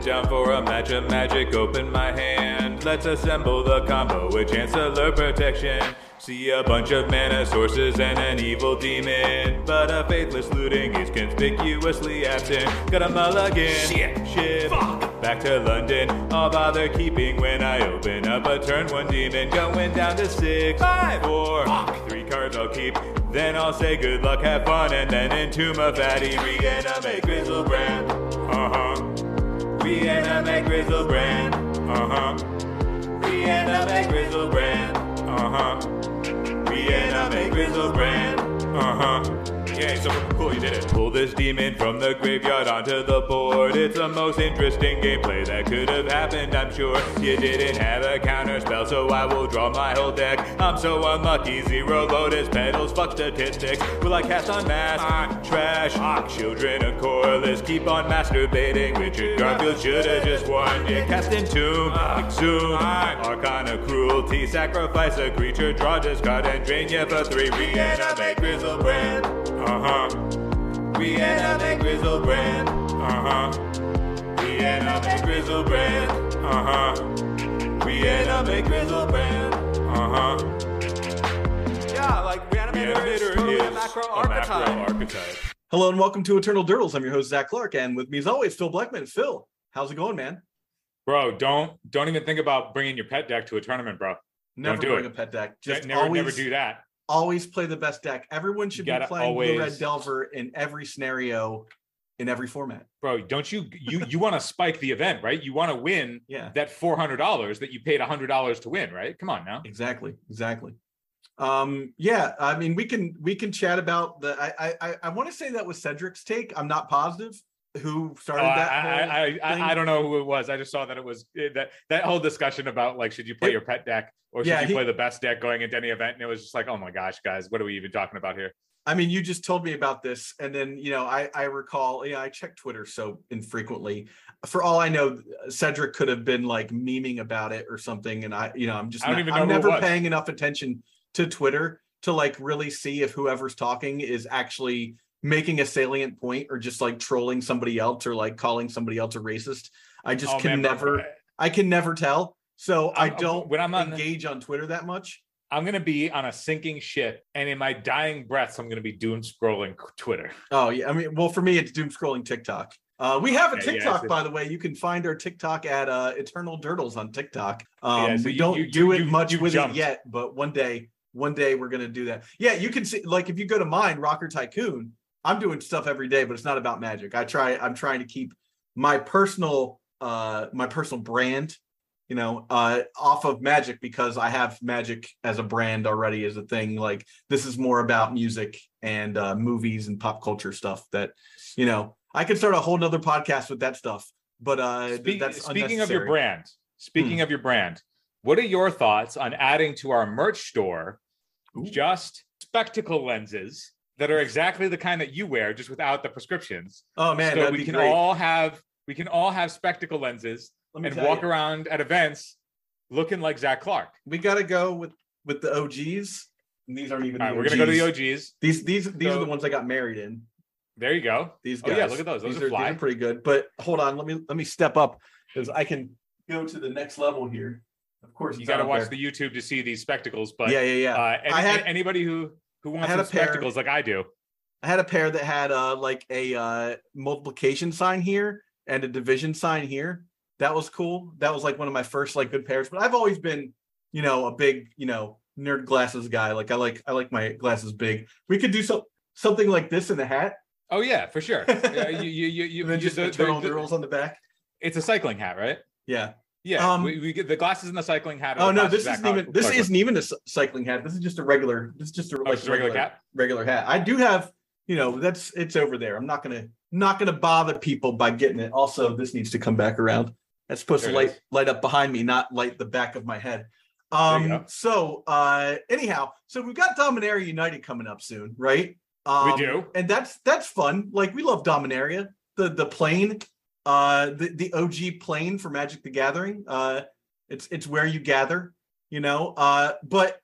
It's down for a match of magic, open my hand. Let's assemble the combo with Chancellor Protection. See a bunch of mana sources and an evil demon, but a faithless looting is conspicuously absent. Got a mulligan, shit, fuck. Back to London, I'll bother keeping when I open up a turn one demon. Going down to 6, 5, 4, fuck. 3 cards I'll keep, then I'll say good luck, have fun, and then entomb a fatty. Reanimate Griselbrand, reanimate Griselbrand, reanimate Griselbrand, reanimate Griselbrand, Yeah, so cool, you did it. Pull this demon from the graveyard onto the board. It's the most interesting gameplay that could have happened, I'm sure. You didn't have a counter spell, so I will draw my whole deck. I'm so unlucky, 0 lotus petals, fuck statistics. Will I cast on mass? Trash. Children of Corliss keep on masturbating. Richard Garfield should have just won. You cast entomb, exhume, arcana cruelty, sacrifice a creature, draw, discard, and drain you for 3. Reanimate Griselbrand. Reanimate Griselbrand. Reanimate Griselbrand. Reanimate Griselbrand. Yeah, like Reanimator is a macro archetype. Hello and welcome to Eternal Durdles. I'm your host Zach Clark, and with me as always, Phil Bleckman. Phil, how's it going, man? Bro, don't even think about bringing your pet deck to a tournament, bro. Never don't do bring it. A pet deck. Just never do that. Always play the best deck. Everyone should be playing Blue Red Delver in every scenario, in every format. Bro, don't you want to spike the event, right? You want to win that $400 that you paid $100 to win, right? Come on now. Exactly. Yeah, I mean, we can chat about the. I want to say that was Cedric's take. I'm not positive who started that. I don't know who it was. I just saw that it was that whole discussion about like, should you play your pet deck? Or should you play the best deck going into any event? And it was just like, oh my gosh, guys, what are we even talking about here? I mean, you just told me about this. And then, you know, I recall, I check Twitter so infrequently. For all I know, Cedric could have been like memeing about it or something. And I'm never paying enough attention to Twitter to like really see if whoever's talking is actually making a salient point or just like trolling somebody else or like calling somebody else a racist. I just I can never tell. So I don't engage on Twitter that much. I'm going to be on a sinking ship, and in my dying breaths, I'm going to be doom scrolling Twitter. Oh, yeah. I mean, well, for me, it's doom scrolling TikTok. We have a TikTok, by the way. You can find our TikTok at Eternal Durdles on TikTok. So we don't do it much with it yet, but one day we're going to do that. Yeah, you can see, like, if you go to mine, Rocker Tycoon, I'm doing stuff every day, but it's not about magic. I'm trying to keep my personal brand, off of magic, because I have magic as a brand already, as a thing. Like, this is more about music and movies and pop culture stuff that, I could start a whole nother podcast with that stuff, but that's speaking of your brand, what are your thoughts on adding to our merch store, just spectacle lenses that are exactly the kind that you wear, just without the prescriptions? Oh man, so we can all have spectacle lenses and walk around at events looking like Zach Clark. We gotta go with the OGs. And these aren't even. All right, we're gonna go to the OGs. These are the ones I got married in. There you go. These guys. Oh, yeah, look at those. Those are fly. These are pretty good. But hold on, let me step up, because I can go to the next level here. Of course, you gotta watch the YouTube to see these spectacles. But yeah. Anybody who wants some spectacles like I do. I had a pair that had a multiplication sign here and a division sign here. That was cool. That was like one of my first like good pairs, but I've always been, a big, nerd glasses guy. Like I like my glasses big. We could do something like this in the hat. Oh yeah, for sure. you and then just Eternal Durdles on the back. It's a cycling hat, right? Yeah. Yeah. We get the glasses and the cycling hat. Oh no, this isn't even a cycling hat. This is just a regular. This is just a regular hat. I do have, it's over there. I'm not gonna bother people by getting it. Also, this needs to come back around. That's supposed to light up behind me, not light the back of my head. So we've got Dominaria United coming up soon, right? We do. And that's fun. Like, we love Dominaria, the plane, the OG plane for Magic the Gathering. It's where you gather, but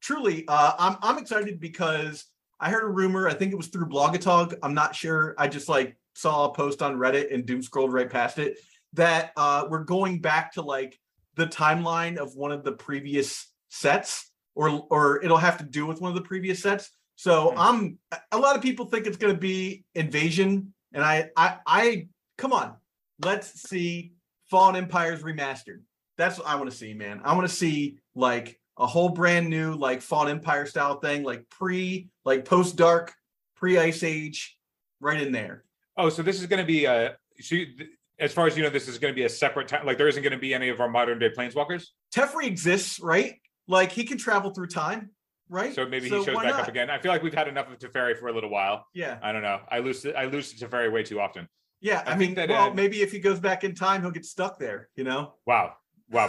truly, I'm excited because I heard a rumor, I think it was through Blogatog. I'm not sure. I just saw a post on Reddit and doom scrolled right past it, that we're going back to like the timeline of one of the previous sets, or it'll have to do with one of the previous sets. So a lot of people think it's going to be Invasion, and I come on, let's see Fallen Empires Remastered. That's what I want to see, man. I want to see like a whole brand new like Fallen Empire style thing, like post Dark, pre Ice Age, right in there. Oh, so this is going to be as far as you know, this is going to be a separate time. Like there isn't going to be any of our modern day planeswalkers. Teferi exists, right? Like he can travel through time. Right. So maybe he shows back up again. I feel like we've had enough of Teferi for a little while. Yeah. I don't know. I lose to Teferi way too often. Yeah. I mean, maybe if he goes back in time, he'll get stuck there, you know? Wow.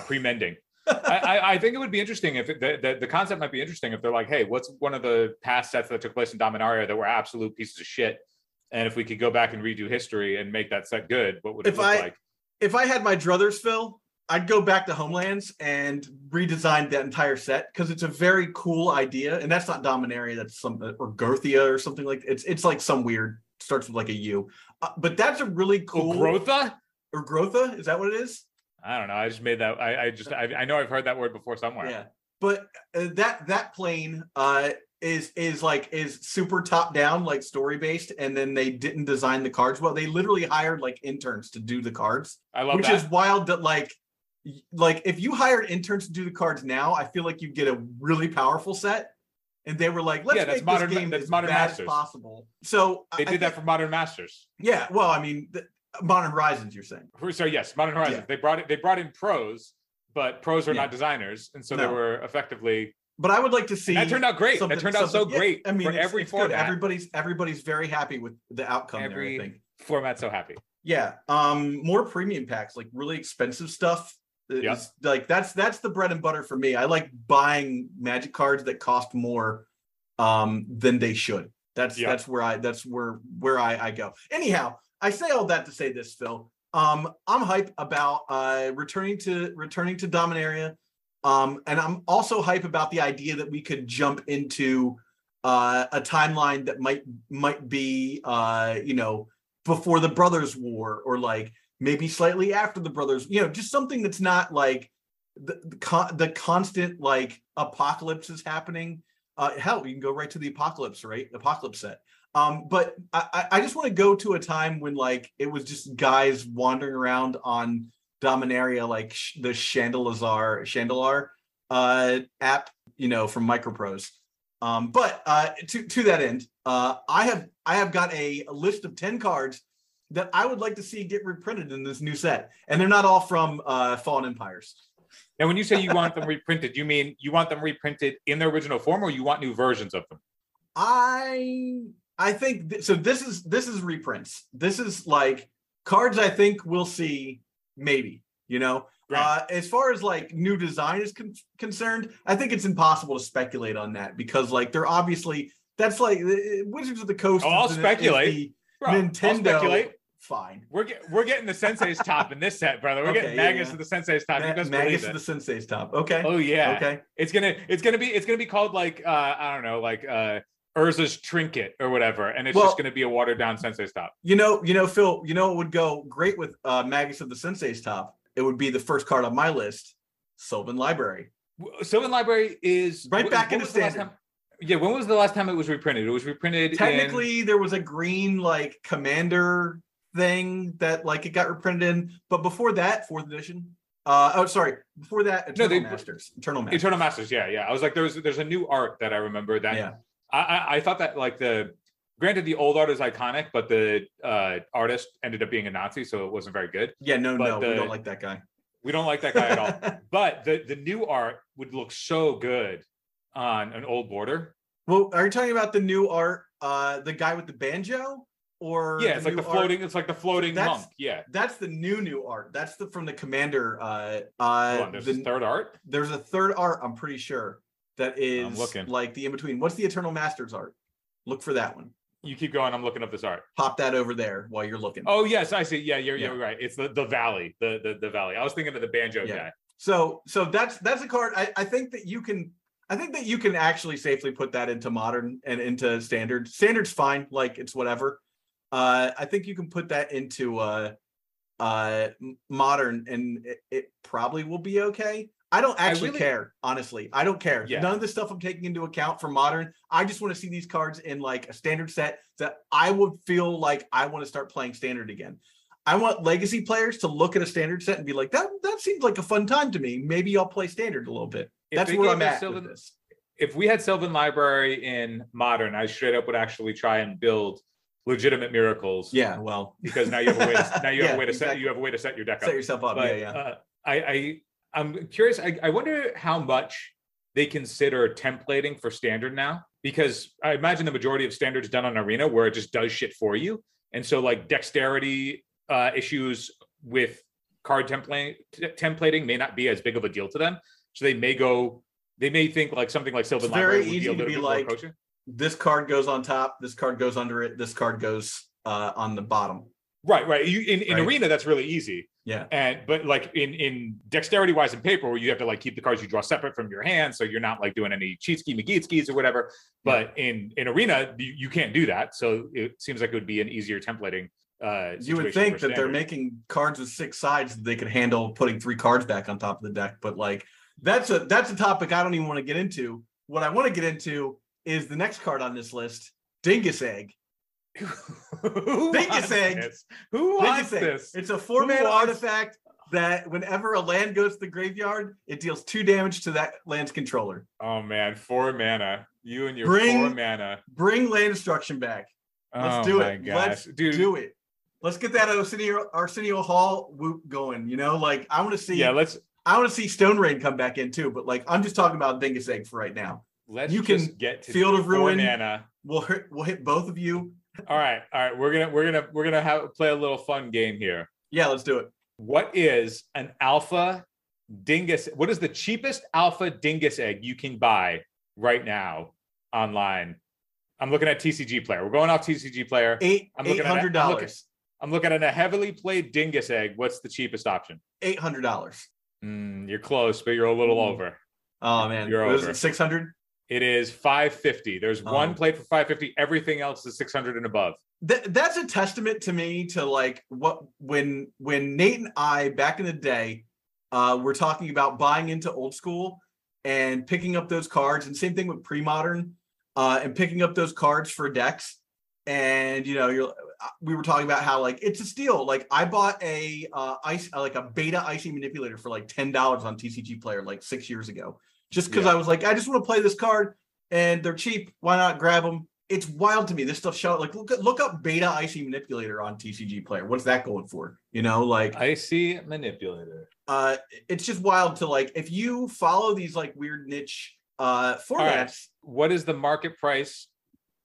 Pre-mending. I think it would be interesting if the concept might be interesting if they're like, hey, what's one of the past sets that took place in Dominaria that were absolute pieces of shit? And if we could go back and redo history and make that set good, what would it look like? If I had my druthers, Phil, I'd go back to Homelands and redesign that entire set because it's a very cool idea. And that's not Dominaria, that's some, or Gorthia or something like that. It's like some weird, starts with like a U. But that's a really cool. Grotha? Or Grotha? Is that what it is? I don't know. I just made that. I know I've heard that word before somewhere. Yeah. But that plane is super top down, like story based, and then they didn't design the cards well. They literally hired like interns to do the cards. I love that. Which is wild that like if you hired interns to do the cards now, I feel like you get a really powerful set. And they were like, let's make this game as bad as possible. So they did that for Modern Masters. Yeah, well, I mean, Modern Horizons, you're saying? So yes, Modern Horizons. Yeah. They brought in pros, but pros are not designers, and so they were effectively. But I would like to see that turned out great. That turned out so great. I mean, for every format, everybody's very happy with the outcome. Every format's so happy. Yeah, more premium packs, like really expensive stuff. Yeah. Like that's the bread and butter for me. I like buying Magic cards that cost more than they should. That's where I go. Anyhow, I say all that to say this, Phil. I'm hype about returning to Dominaria, and I'm also hype about the idea that we could jump into a timeline that might be before the Brothers' War, or like maybe slightly after the Brothers, just something that's not like the constant like apocalypse is happening. Hell, you can go right to the apocalypse, right? Apocalypse set. But I just want to go to a time when like it was just guys wandering around on Dominaria, like the Chandelar app, from Microprose. But to that end, I have got a list of 10 cards that I would like to see get reprinted in this new set. And they're not all from Fallen Empires. Now, when you say you want them reprinted, you mean you want them reprinted in their original form, or you want new versions of them? I think so. This is reprints. This is like cards I think we'll see, maybe, Right. As far as like new design is concerned, I think it's impossible to speculate on that because like they're obviously, that's like Wizards of the Coast. Oh, I'll speculate. Bro, Nintendo, fine. We're getting the Sensei's top in this set, brother. We're getting Magus of the Sensei's top. Magus of the Sensei's top. Okay. Oh yeah. Okay. It's gonna be called like Urza's Trinket or whatever, and it's just gonna be a watered down Sensei's top. Phil, it would go great with Magus of the Sensei's top. It would be the first card on my list, Sylvan Library. Sylvan Library is right back in the standard. Yeah, when was the last time it was reprinted? It was reprinted technically there was a green like commander thing that like it got reprinted in, but before that, Fourth Edition. Before that, Eternal Masters. Eternal Masters, yeah. I was like, there's a new art that I remember that. Yeah. I thought that like granted the old art is iconic, but the artist ended up being a Nazi, so it wasn't very good. Yeah, we don't like that guy. We don't like that guy at all. But the new art would look so good on an old border. Well, are you talking about the new art, the guy with the banjo, or yeah, it's like the floating monk. Yeah, that's the new art. That's from the commander. There's a third art. There's a third art. I'm pretty sure that is like the in between. What's the Eternal Masters art? Look for that one. You keep going. I'm looking up this art. Pop that over there while you're looking. Oh yes, I see. Yeah, you're right. It's the valley. The valley. I was thinking of the banjo guy. So that's a card. I think that you can. I think that you can actually safely put that into Modern and into Standard. Standard's fine, like it's whatever. I think you can put that into Modern, and it probably will be okay. I don't actually care, honestly. I don't care. Yeah. None of the stuff I'm taking into account for Modern. I just want to see these cards in like a standard set that I would feel like I want to start playing standard again. I want legacy players to look at a standard set and be like, that seems like a fun time to me. Maybe I'll play standard a little bit. That's where I'm at with this. If we had Sylvan Library in Modern, I straight up would actually try and build legitimate miracles. Yeah, well, because now you have a way to, you have a way to set your deck up. Set yourself up. But, yeah. I'm curious. I wonder how much they consider templating for standard now, because I imagine the majority of standard is done on Arena, where it just does shit for you. And so like dexterity issues with card templating may not be as big of a deal to them. So they may think like something like Sylvan Library. It's very easy to be like, this card goes on top, this card goes under it, this card goes on the bottom. Right. In Arena, that's really easy. Yeah. But like in dexterity wise in paper, where you have to like keep the cards you draw separate from your hand, so you're not like doing any cheat ski, McGeat skis or whatever. But in Arena, you can't do that. So it seems like it would be an easier templating. You would think that they're making cards with six sides that they could handle putting three cards back on top of the deck, but like that's a topic I don't even want to get into. What I want to get into is the next card on this list, Dingus Egg. Dingus Egg. It's a 4-mana artifact that whenever a land goes to the graveyard, it deals 2 damage to that land's controller. Oh man, 4 mana. You and your 4 mana. Bring land destruction back. Let's do it. Gosh. Let's do it. Let's get that Arsenio Hall whoop going. You know, like I want to see. Yeah, I want to see Stone Rain come back in too. But like, I'm just talking about Dingus Egg for right now. Field of Ruin. We'll hit both of you. All right. We're gonna play a little fun game here. Yeah, let's do it. What is an alpha dingus? What is the cheapest alpha dingus egg you can buy right now online? I'm looking at TCG Player. We're going off TCG Player. $800. I'm looking at a heavily played dingus egg. What's the cheapest option? $800. You're close, but you're a little over. Oh man, you're over. Is it $600? It is $550. There's one played for $550. Everything else is $600 and above. That's a testament to me to like what when Nate and I back in the day were talking about buying into old school and picking up those cards, and same thing with pre-modern. And picking up those cards for decks, and you know, we were talking about how like it's a steal. Like I bought a beta Icy Manipulator for like $10 on TCG Player like 6 years ago, just because I was like, I just want to play this card, and they're cheap. Why not grab them? It's wild to me. This stuff showed like look up beta Icy Manipulator on TCG Player. What's that going for? You know, like Icy Manipulator. It's just wild to like if you follow these like weird niche formats. Right. What is the market price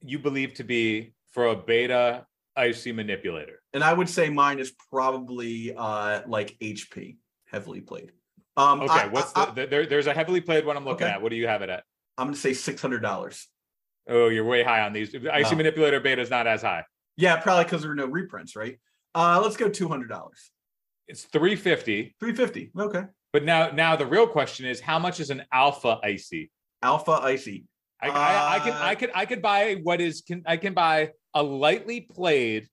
you believe to be for a beta Icy Manipulator? And I would say mine is probably like HP, heavily played. Okay, there's a heavily played one I'm looking at. What do you have it at? I'm gonna say $600. Oh, you're way high on these. Icy Manipulator beta is not as high. Yeah, probably because there are no reprints, right? Let's go $200. It's $350. Okay. But now the real question is, how much is an alpha Icy? I can buy a lightly played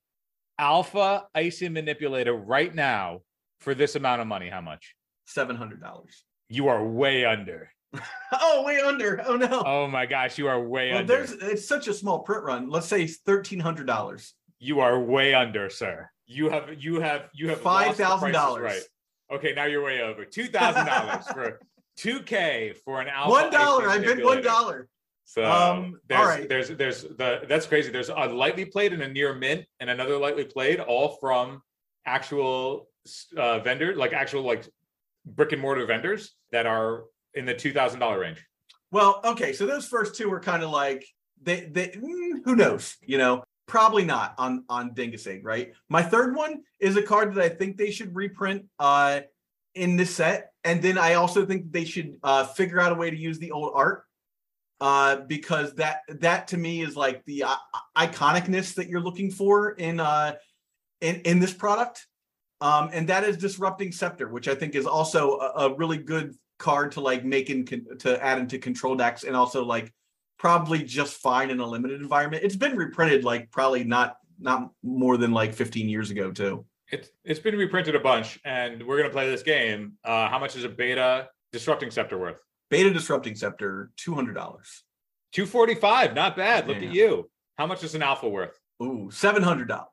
alpha Icy Manipulator right now for this amount of money. How much? $700. You are way under. Oh no. Oh my gosh, you are way under. It's such a small print run. Let's say $1,300. You are way under, sir. You have $5,000. Right. Okay, now you're way over. $2,000 for $2,000 for an alpha. $1. I bid $1. So that's crazy. There's a lightly played and a near mint and another lightly played, all from actual vendor, like actual like brick and mortar vendors that are in the $2,000 range. Well, okay, so those first two were kind of like they who knows, you know. Probably not on Dingus Egg, right? My third one is a card that I think they should reprint in this set. And then I also think they should figure out a way to use the old art because that to me is like the iconicness that you're looking for in this product. And that is Disrupting Scepter, which I think is also a really good card to like make to add into control decks, and also like probably just fine in a limited environment. It's been reprinted like probably not more than like 15 years ago too. It's been reprinted a bunch, and we're going to play this game. How much is a beta Disrupting Scepter worth? Beta Disrupting Scepter, $200. $245, not bad. Look at you. How much is an alpha worth? Ooh, $700.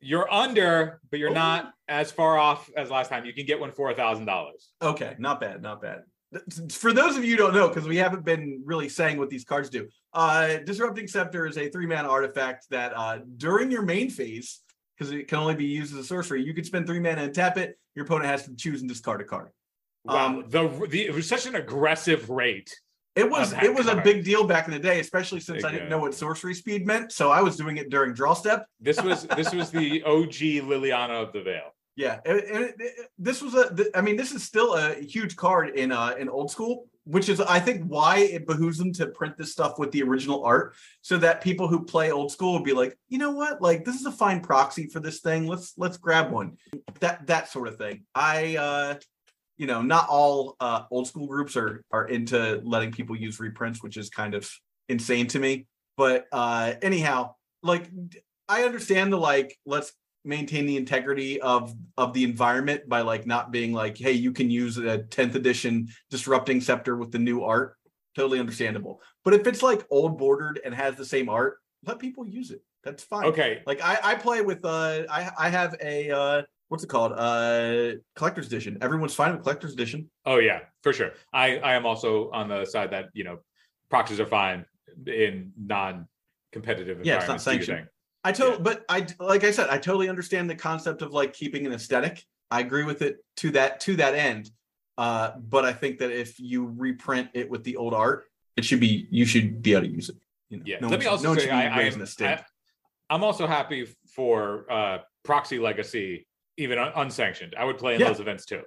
You're under, but you're not as far off as last time. You can get one for $1,000. Okay, not bad, not bad. For those of you who don't know, because we haven't been really saying what these cards do, Disrupting Scepter is a 3-mana artifact that during your main phase, because it can only be used as a sorcery, you can spend 3 mana and tap it. Your opponent has to choose and discard a card. Wow, it was such an aggressive rate. It was a big deal back in the day, especially since I didn't know what sorcery speed meant. So I was doing it during draw step. This was the OG Liliana of the Veil. Yeah, this was this is still a huge card in old school, which is I think why it behooves them to print this stuff with the original art, so that people who play old school will be like, you know what, like this is a fine proxy for this thing. Let's grab one, that sort of thing. Not all old school groups are into letting people use reprints, which is kind of insane to me. But anyhow, like I understand the let's maintain the integrity of the environment by not being like, hey, you can use a 10th edition Disrupting Scepter with the new art. Totally understandable. But if it's old bordered and has the same art, let people use it. That's fine. Okay. I play with I have a what's it called? Collector's Edition. Everyone's fine with Collector's Edition. Oh yeah, for sure. I am also on the side that, proxies are fine in non-competitive environments. Yeah, it's not sanctioned. But I totally understand the concept of keeping an aesthetic. I agree with it to that end. But I think that if you reprint it with the old art, you should be able to use it. Yeah. No Let me should, also no say I'm also happy for Proxy Legacy, even unsanctioned. I would play in those events too.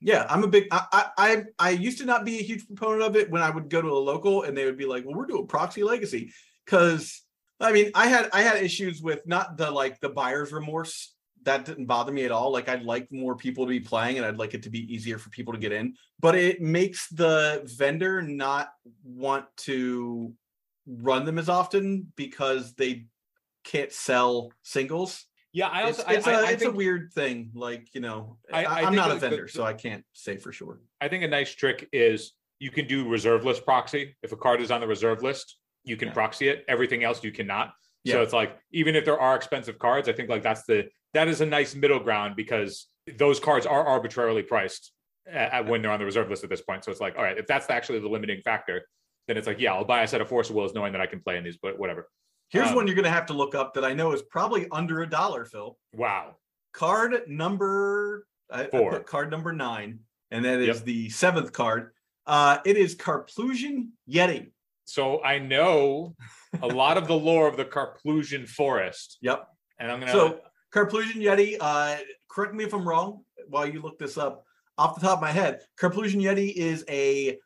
Yeah, I'm a big. I used to not be a huge proponent of it when I would go to a local and they would be like, "Well, we're doing Proxy Legacy," because. I had issues with not the the buyer's remorse. That didn't bother me at all. I'd like more people to be playing, and I'd like it to be easier for people to get in. But it makes the vendor not want to run them as often because they can't sell singles. Yeah, I also it's a weird thing. I'm not a vendor, so I can't say for sure. I think a nice trick is you can do reserve list proxy. If a card is on the reserve list, you can proxy it. Everything else you cannot. Yeah. So it's even if there are expensive cards, I think that is a nice middle ground, because those cards are arbitrarily priced at when they're on the reserve list at this point. So it's all right, if that's actually the limiting factor, then it's I'll buy a set of Force of Wills knowing that I can play in these, but whatever. Here's one you're going to have to look up that I know is probably under $1, Phil. Wow. Card number 4. I put card number 9, and that is the 7th card. It is Karplusan Yeti. So I know a lot of the lore of the Karplusan Forest. Yep. And I'm going to... So Karplusan Yeti, correct me if I'm wrong while you look this up. Off the top of my head, Karplusan Yeti is a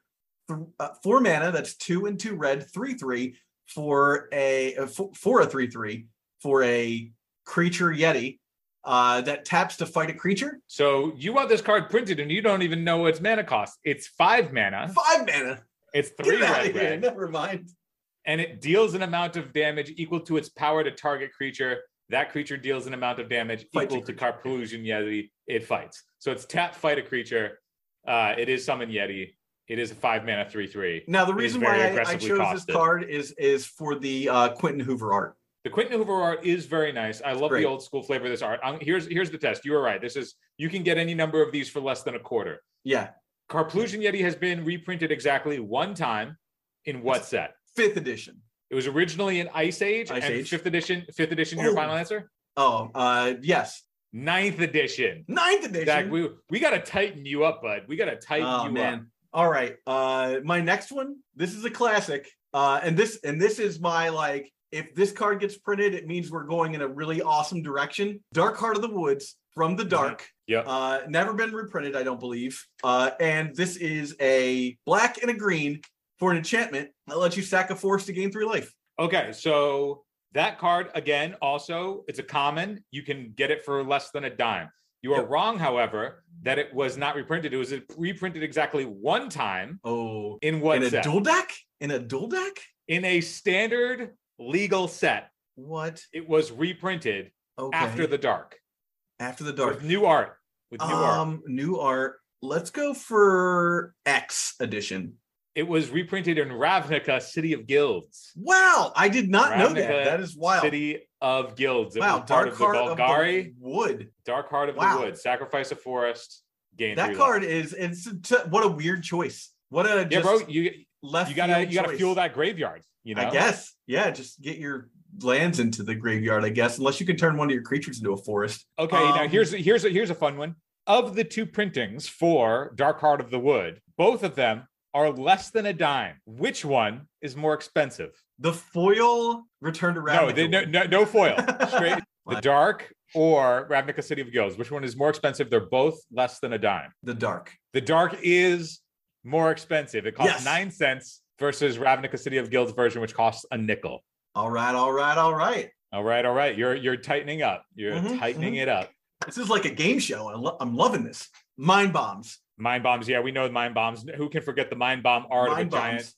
4 mana, that's 2 and 2 red, 3/3 for a 3/3 for a creature Yeti that taps to fight a creature. So you want this card printed and you don't even know what its mana cost. It's 5 mana. 5 mana. It's 3 red. Never mind. And it deals an amount of damage equal to its power to target creature. That creature deals an amount of damage equal to Karplusan Yeti. It fights. So it's tap, fight a creature. It is summon Yeti. It is a 5 mana 3/3. Now the reason why I chose this card is for the Quentin Hoover art. The Quentin Hoover art is very nice. I love the old school flavor of this art. Here's the test. You were right. This is, you can get any number of these for less than $25. Yeah. Karplusan Yeti has been reprinted exactly 1 time in what set? 5th edition. It was originally in Ice Age. 5th edition, your final answer? Oh, yes. 9th edition. Zach, we got to tighten you up, bud. Up. All right. My next one, this is a classic. And this is my if this card gets printed, it means we're going in a really awesome direction. Dark Heart of the Woods from the Dark. Yeah. Never been reprinted, I don't believe. And this is a black and a green for an enchantment that lets you sack a forest to gain 3 life. Okay, so that card, again, also, it's a common. You can get it for less than $0.10. You are wrong, however, that it was not reprinted. It was reprinted exactly 1 time. Oh. In what set? In a dual deck? In a standard legal set. What? It was reprinted after the Dark. After the Dark. With new art. With new art. New art. Let's go for X edition. It was reprinted in Ravnica, City of Guilds. Wow, I did not know that. That is wild. City of Guilds. It was part of the Golgari Wood. Dark Heart of the Wood. Sacrifice a forest. Gain that card life. What a weird choice. What a you gotta fuel that graveyard. You know, I guess. Yeah, just get your lands into the graveyard. I guess unless you can turn one of your creatures into a forest. Okay, now here's a fun one. Of the two printings for Dark Heart of the Wood, both of them are less than a dime. Which one is more expensive? The foil Return to Ravnica. No foil. Straight the Dark or Ravnica City of Guilds. Which one is more expensive? They're both less than a dime. The Dark. The Dark is more expensive. It costs 9 cents versus Ravnica City of Guilds version, which costs a nickel. All right. You're tightening up. You're tightening it up. This is like a game show. I'm loving this. Mind bombs. Mind bombs, yeah, we know the mind bombs. Who can forget the mind bomb art of a giant?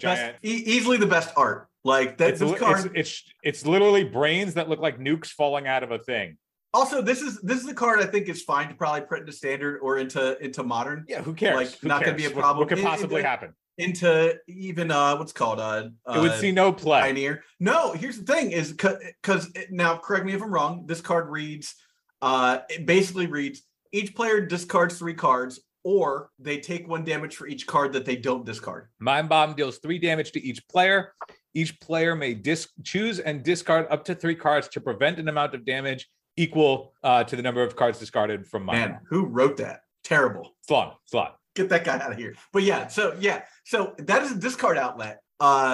Best, easily the best art. Like that, this card. It's literally brains that look like nukes falling out of a thing. Also, this is the card I think is fine to probably print into standard or into modern. Yeah, who cares? Like, not going to be a problem. What could possibly happen? Into even what's called it would see no play. Pioneer. No, here's the thing is because now correct me if I'm wrong. This card reads, it basically reads each player discards 3 cards. Or they take 1 damage for each card that they don't discard. Mind Bomb deals 3 damage to each player. Each player may choose and discard up to 3 cards to prevent an amount of damage equal to the number of cards discarded from Mind Bomb. Man, who wrote that? Terrible. Slot. Get that guy out of here. But so that is a discard outlet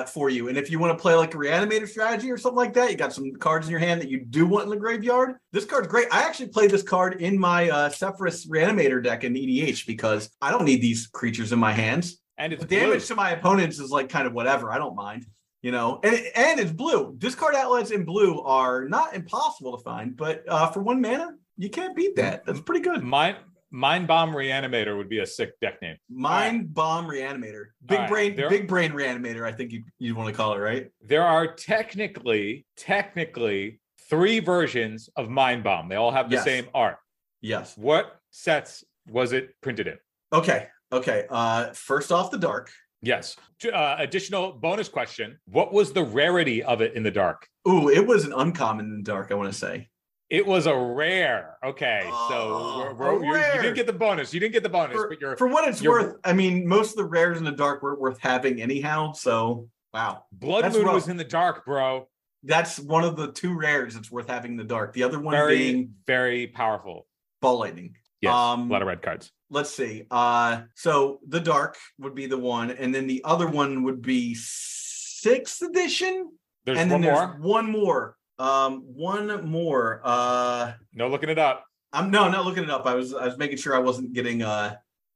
for you. And if you want to play like a Reanimator strategy or something like that, you got some cards in your hand that you do want in the graveyard. This card's great. I actually played this card in my Sephiroth Reanimator deck in EDH because I don't need these creatures in my hands. And it's damage to my opponents is like kind of whatever. I don't mind, you know. And it's blue. Discard outlets in blue are not impossible to find, but for 1 mana, you can't beat that. That's pretty good. Mind Bomb Reanimator would be a sick deck name. Mind Bomb Reanimator. Big brain Reanimator, I think you'd want to call it, right? There are technically 3 versions of Mind Bomb. They all have the same art. Yes. What sets was it printed in? Okay. First off, the Dark. Yes. Additional bonus question. What was the rarity of it in the Dark? Ooh, it was an uncommon in the Dark, I want to say. It was a rare. Okay, so you didn't get the bonus. For what it's worth, I mean, most of the rares in the Dark weren't worth having anyhow. So wow, Blood Moon was in the Dark, bro. That's one of the 2 rares that's worth having in the Dark. The other one being very powerful. Ball Lightning. Yes, a lot of red cards. Let's see. So the Dark would be the one, and then the other one would be 6th edition. There's one more. No looking it up. I'm not looking it up. I was making sure I wasn't getting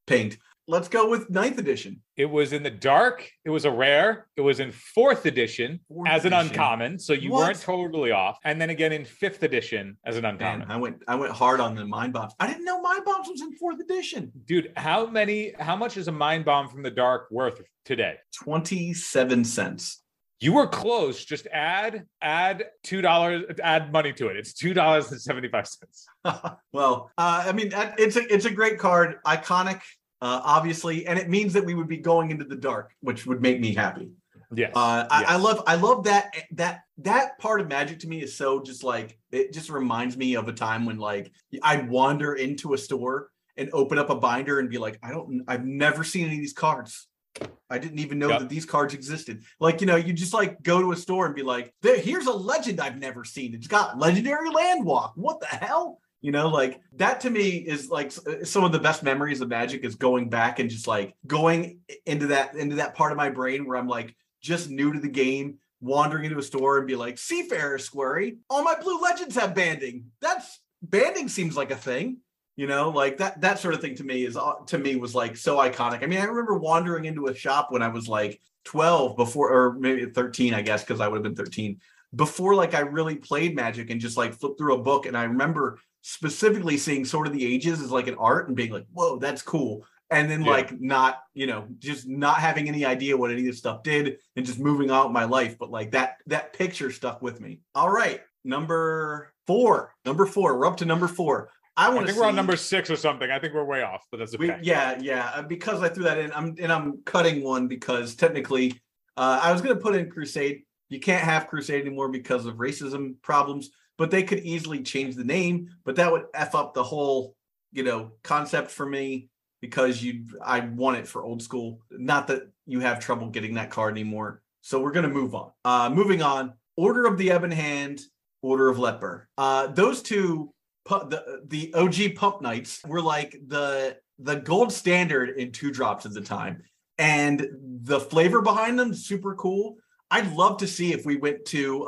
pinged. Let's go with 9th edition. It was in the Dark. It was a rare. It was in 4th edition as an uncommon. So you weren't totally off. And then again in 5th edition as an uncommon. Man, I went hard on the Mind Bombs. I didn't know Mind Bombs was in 4th edition. Dude, how much is a Mind Bomb from the Dark worth today? 27 cents. You were close. Just add $2. Add money to it. It's $2.75. Well, I mean, it's a great card, iconic, obviously, and it means that we would be going into the Dark, which would make me happy. Yes. I love that part of Magic to me is so just like it just reminds me of a time when like I'd wander into a store and open up a binder and be like, I've never seen any of these cards. I didn't even know that these cards existed. Like, you know, you just like go to a store and be like, here's a legend I've never seen. It's got legendary land walk. What the hell? You know, like that to me is like some of the best memories of Magic is going back and just like going into that part of my brain where I'm like just new to the game, wandering into a store and be like, Seafarer Squirry, all my blue legends have banding. Banding seems like a thing. You know, like that sort of thing to me was like so iconic. I mean, I remember wandering into a shop when I was like 12 or maybe 13, I guess, because I would have been 13 before like I really played Magic and just like flipped through a book. And I remember specifically seeing sort of the ages as like an art and being like, whoa, that's cool. and then like not, you know, just not having any idea what any of this stuff did and just moving on with my life. But like that picture stuck with me. All right. Number four. We're up to number four. I think we're on number six or something. I think we're way off, but that's okay. Because I threw that in, I'm cutting one because technically I was going to put in Crusade. You can't have Crusade anymore because of racism problems, but they could easily change the name, but that would F up the whole, you know, concept for me because I want it for old school. Not that you have trouble getting that card anymore. So we're going to move on. Moving on, Order of the Ebon Hand, Order of Leper. Those two, the OG Pump Knights, were like the gold standard in 2-drops at the time. And the flavor behind them, super cool. I'd love to see if we went to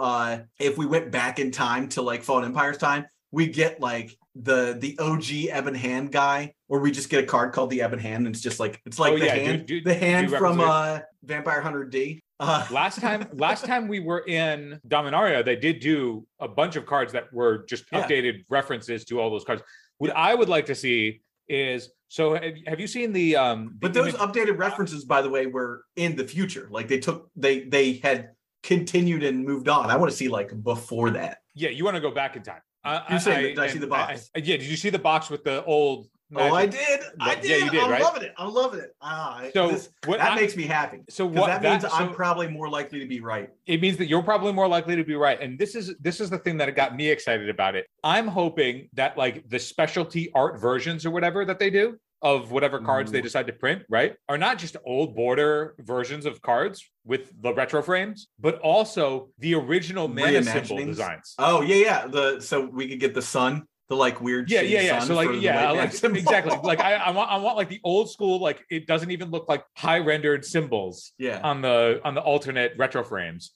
back in time to like Fallen Empires time, we get like the OG Ebon Hand guy, or we just get a card called the Ebon Hand. And it's like the hand from Vampire Hunter D. Last time we were in Dominaria, they did do a bunch of cards that were just updated references to all those cards. What I would like to see is, so have you seen the but those updated references, by the way, were in the future. Like they had continued and moved on. I want to see like before that. Yeah, you want to go back in time. Did I see the box? Did you see the box with the old? Magic. Oh, I did. Yeah, you did, right? I'm loving it. Makes me happy. So I'm probably more likely to be right. It means that you're probably more likely to be right. And this is the thing that got me excited about it. I'm hoping that like the specialty art versions or whatever that they do of whatever cards they decide to print, right, are not just old border versions of cards with the retro frames, but also the original mana symbol designs. Oh, yeah. So we could get the sun. The like weird sun. So like exactly. Like I want like the old school, like it doesn't even look like high rendered symbols on the alternate retro frames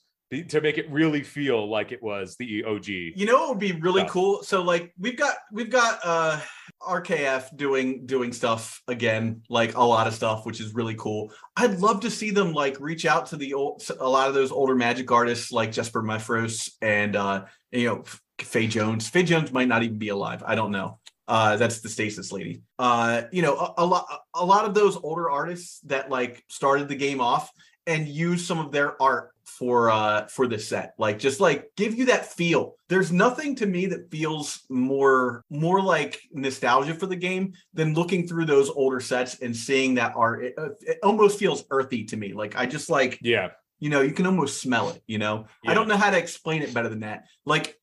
to make it really feel like it was the OG. You know what would be really cool? So like we've got RKF doing stuff again, like a lot of stuff, which is really cool. I'd love to see them like reach out to a lot of those older Magic artists like Jesper Mefros and Faye Jones might not even be alive. I don't know. That's the Stasis lady. A lot of those older artists that like started the game off and used some of their art for this set, like just like give you that feel. There's nothing to me that feels more like nostalgia for the game than looking through those older sets and seeing that art. It almost feels earthy to me. Like I just like you can almost smell it. I don't know how to explain it better than that. Like.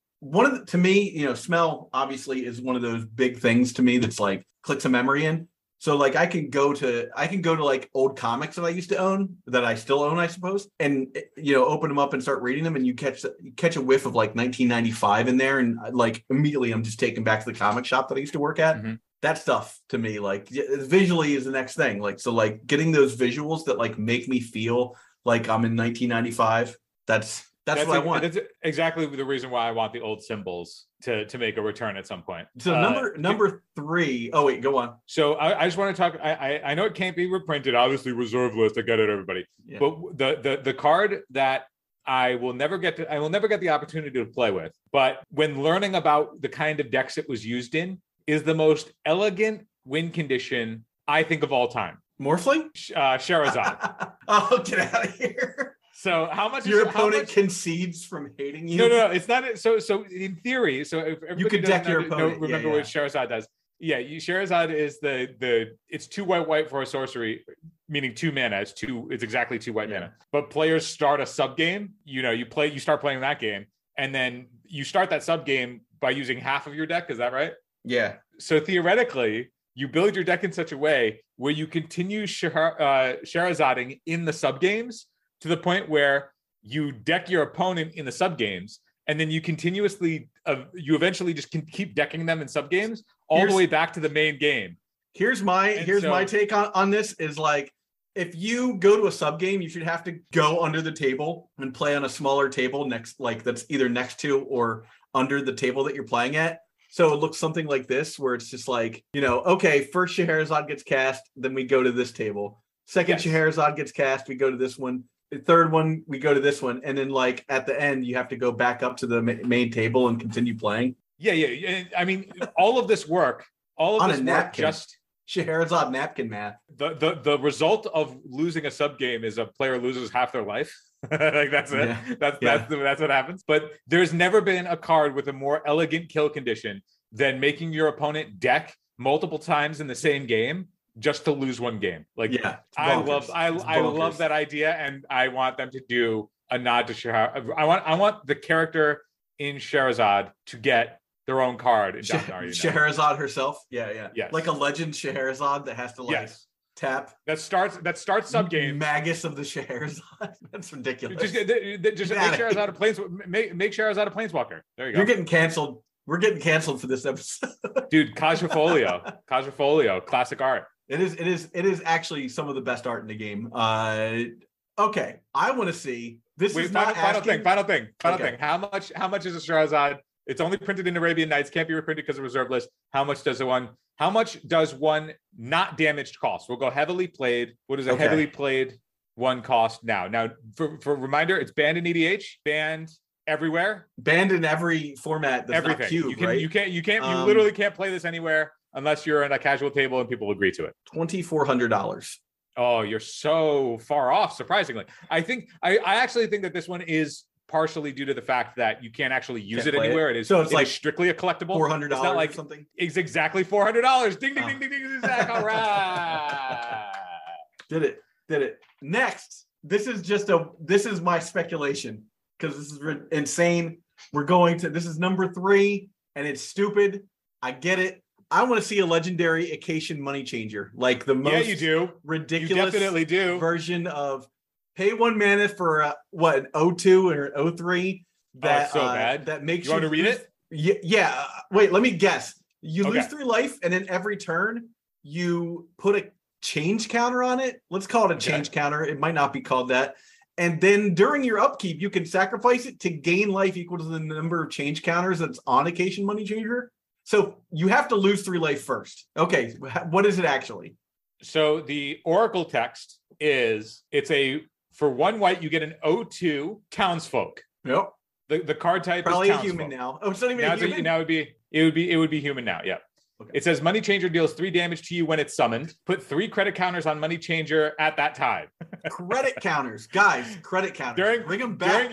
To me, smell obviously is one of those big things to me that's like clicks a memory in. So like I can go to like old comics that I used to own that I still own, I suppose, and open them up and start reading them, and you catch a whiff of like 1995 in there, and like immediately I'm just taken back to the comic shop that I used to work at. Mm-hmm. That stuff to me, like visually, is the next thing. Like so, like getting those visuals that like make me feel like I'm in 1995. That's what I want. That's exactly the reason why I want the old symbols to make a return at some point. So number three. Oh, wait, go on. So I just want to talk. I know it can't be reprinted. Obviously, reserve list. I get it, everybody. Yeah. But the card that I will never get the opportunity to play with. But when learning about the kind of decks it was used in, is the most elegant win condition I think of all time. Morphling? Shahrazad. Oh, get out of here. So how much your opponent concedes from hating you? No, it's not. So in theory, so if everybody you could deck your opponent. Remember what Shahrazad does? Yeah, Shahrazad is it's 2 white for a sorcery, meaning 2 mana. It's exactly 2 white mana. But players start a sub game. You start playing that game, and then you start that sub game by using half of your deck. Is that right? Yeah. So theoretically, you build your deck in such a way where you continue Shahrazading in the sub games. To the point where you deck your opponent in the subgames, and then you continuously, you eventually just can keep decking them in subgames all the way back to the main game. Here's my take on this is like, if you go to a subgame, you should have to go under the table and play on a smaller table next, like that's either next to or under the table that you're playing at. So it looks something like this, where it's just like, okay, first Shahrazad gets cast, then we go to this table. Second Shahrazad gets cast, we go to this one. The third one, we go to this one, and then like at the end, you have to go back up to the main table and continue playing. I mean, all of this work, all of this work, napkin. just Shahrazad napkin math. The result of losing a subgame is a player loses half their life. Like that's it. Yeah. That's what happens. But there's never been a card with a more elegant kill condition than making your opponent deck multiple times in the same game just to lose one game. Like yeah, I love that idea, and I want them to do a nod to Shahrazad. I want the character in Shahrazad to get their own card in Dominaria. Shahrazad herself? Yeah. Yes. Like a legend Shahrazad that has to tap. That starts subgame. Magus of the Shahrazad. That's ridiculous. Just make Shahrazad a planeswalker. There you go. You're getting canceled. We're getting canceled for this episode. Dude, Cajafolio, classic art. It is actually some of the best art in the game. Okay. I want to see this. Wait, final thing. How much is a Shahrazad? It's only printed in Arabian Nights. Can't be reprinted because of reserve list. How much does one not damaged cost? We'll go heavily played. What does a heavily played one cost now? Now, for a reminder, it's banned in EDH, banned everywhere, banned in every format. That's everything. Not cube, you literally can't play this anywhere unless you're on a casual table and people agree to it. $2,400. Oh, you're so far off. Surprisingly, I actually think that this one is partially due to the fact that you can't actually use it anywhere. It's strictly a collectible. $400 it's not like, or something? It's exactly $400. Ding, ding, ding, Zach. All right. Did it. Next, this is my speculation because this is insane. This is number 3 and it's stupid. I get it. I want to see a legendary Occasion Money Changer. Like the most ridiculous version of pay 1 mana for an 0-2 or an 0-3 that bad. That makes you want to read it. Yeah. Wait, let me guess. You lose 3 life, and then every turn you put a change counter on it. Let's call it a change counter. It might not be called that. And then during your upkeep, you can sacrifice it to gain life equal to the number of change counters that's on Occasion Money Changer. So you have to lose 3 life first. Okay, what is it actually? So the Oracle text is for 1 white, you get an 0-2 Townsfolk. Yep. The card type probably is Townsfolk. Probably a human now. Oh, it's not even a human? It would be human now, yeah. Okay. It says Money Changer deals 3 damage to you when it's summoned. Put 3 credit counters on Money Changer at that time. Credit counters. Guys, credit counters. Bring them back.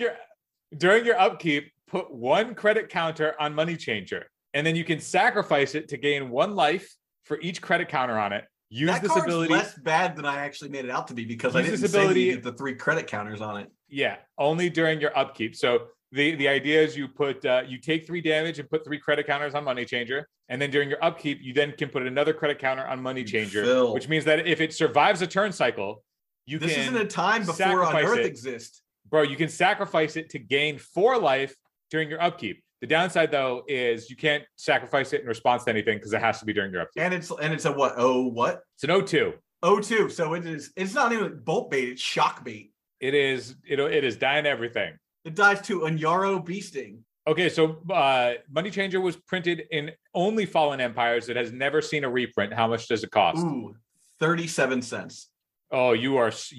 During your upkeep, put 1 credit counter on Money Changer. And then you can sacrifice it to gain 1 life for each credit counter on it. That card's less bad than I actually made it out to be because I didn't say that you get the 3 credit counters on it. Yeah, only during your upkeep. So the idea is you put you take 3 damage and put 3 credit counters on Money Changer, and then during your upkeep, you then can put another credit counter on Money Changer, which means that if it survives a turn cycle, this isn't a time before on Earth exists, bro. You can sacrifice it to gain 4 life during your upkeep. The downside, though, is you can't sacrifice it in response to anything because it has to be during your upkeep. And it's a what? Oh, what? It's an 0-2. 0-2. So it's not even bolt bait. It's shock bait. It is dying everything. It dies to Unyaro Beasting. Okay, so Money Changer was printed in only Fallen Empires. It has never seen a reprint. How much does it cost? Ooh, 37 cents. Oh, you respect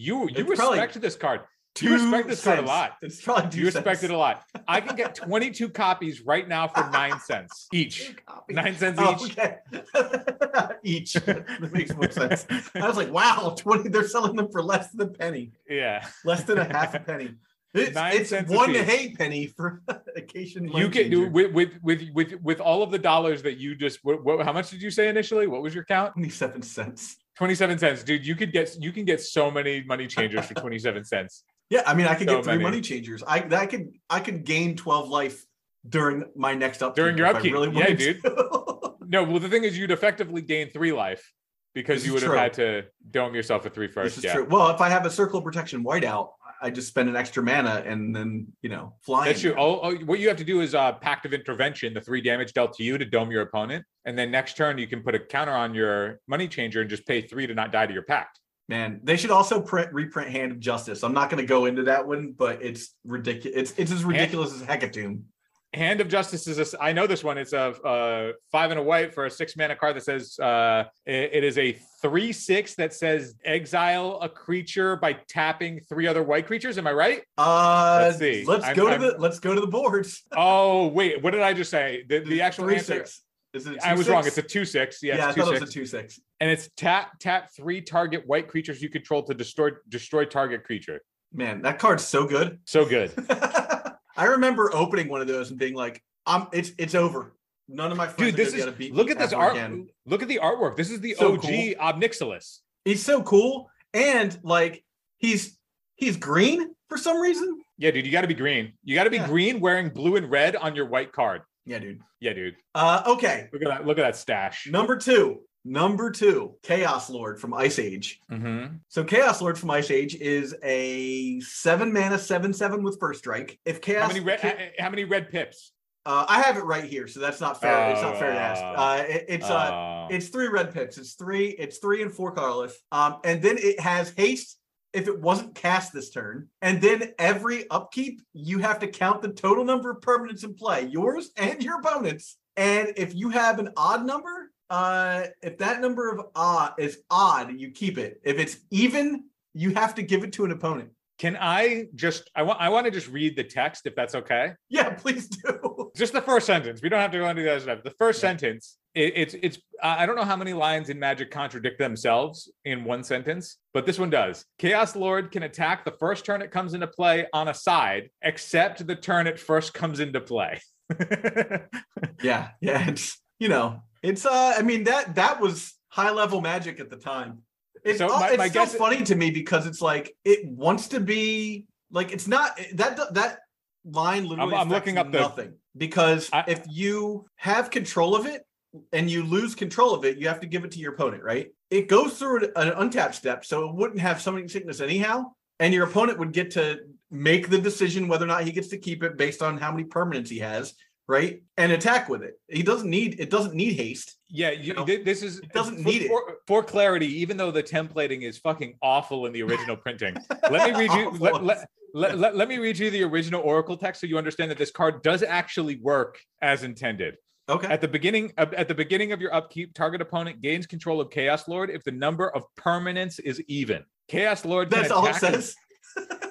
this card. You respect this card a lot. It's probably you respect it a lot. I can get 22 copies right now for 9 cents each. 9 cents each. Okay. Each. That makes more sense. I was like, wow, 20. They're selling them for less than a penny. Yeah, less than a half a penny. It's 1 halfpenny for Occasion Money. You can do with all of the dollars that you just. How much did you say initially? What was your count? 27 cents. 27 cents, dude. You can get so many Money Changers for 27 cents. Yeah, I mean, I could get 3 Money Changers. I could gain 12 life during my next upkeep. During your upkeep, really dude. No, well, the thing is, you'd effectively gain 3 life because you would have had to dome yourself at 3 first. This is true. Well, if I have a Circle of Protection whiteout, I just spend an extra mana and then flying. That's true. What you have to do is Pact of Intervention, the 3 damage dealt to you to dome your opponent, and then next turn you can put a counter on your Money Changer and just pay 3 to not die to your pact. Man, they should also reprint Hand of Justice. I'm not going to go into that one, but it's ridiculous. It's as ridiculous as Hecatomb. Hand of Justice is I know this one. It's a 5 and a white for a 6 mana card that says it is a 3/6 that says exile a creature by tapping 3 other white creatures. Am I right? Let's see. Let's go to the boards. Oh wait, what did I just say? The actual 3/6. Is it a 2/6? I was wrong. It's a 2/6. Yeah, I thought it was a 2/6. and it's tap three target white creatures you control to destroy target creature. Man, that card's so good. So good. I remember opening one of those and being like, it's over. None of my friends are going to beat me. Look at this art. Look at the artwork. This is the OG Obnixilis. He's so cool. And like he's green for some reason. Yeah, dude, you got to be green. You got to be green wearing blue and red on your white card. Yeah, dude. Yeah, dude. Okay. Look at that stash. Number two, Chaos Lord from Ice Age. Mm-hmm. So Chaos Lord from Ice Age is a 7-mana 7/7 with first strike. If Chaos, how many red pips? I have it right here, so that's not fair. It's not fair to ask. It's 3 red pips. It's three and 4 colorless. And then it has haste if it wasn't cast this turn. And then every upkeep, you have to count the total number of permanents in play, yours and your opponent's. And if you have an odd number, if that number of is odd, you keep it. If it's even, you have to give it to an opponent. Can I just, I want to just read the text, if that's okay? Yeah, please do. Just the first sentence. We don't have to go into the other stuff. The first sentence, it's I don't know how many lines in Magic contradict themselves in one sentence, but this one does. Chaos Lord can attack the first turn it comes into play on a side, except the turn it first comes into play. Yeah. It's, it's, I mean, that was high-level Magic at the time. It's funny to me because it's like it wants to be like it's not that line literally. I'm looking up nothing because if you have control of it and you lose control of it, you have to give it to your opponent, right? It goes through an untapped step, so it wouldn't have summoning sickness anyhow, and your opponent would get to make the decision whether or not he gets to keep it based on how many permanents he has. Right, and attack with it. It doesn't need haste. Yeah, for clarity. Even though the templating is fucking awful in the original printing, let me read you the original Oracle text so you understand that this card does actually work as intended. Okay. At the beginning of your upkeep, target opponent gains control of Chaos Lord if the number of permanents is even. Chaos Lord. That's all it says.